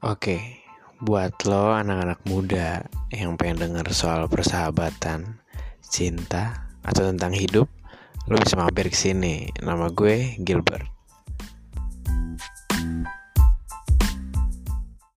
Oke, buat lo anak-anak muda yang pengen denger soal persahabatan, cinta, atau tentang hidup, lo bisa mampir kesini. Nama gue Gilbert.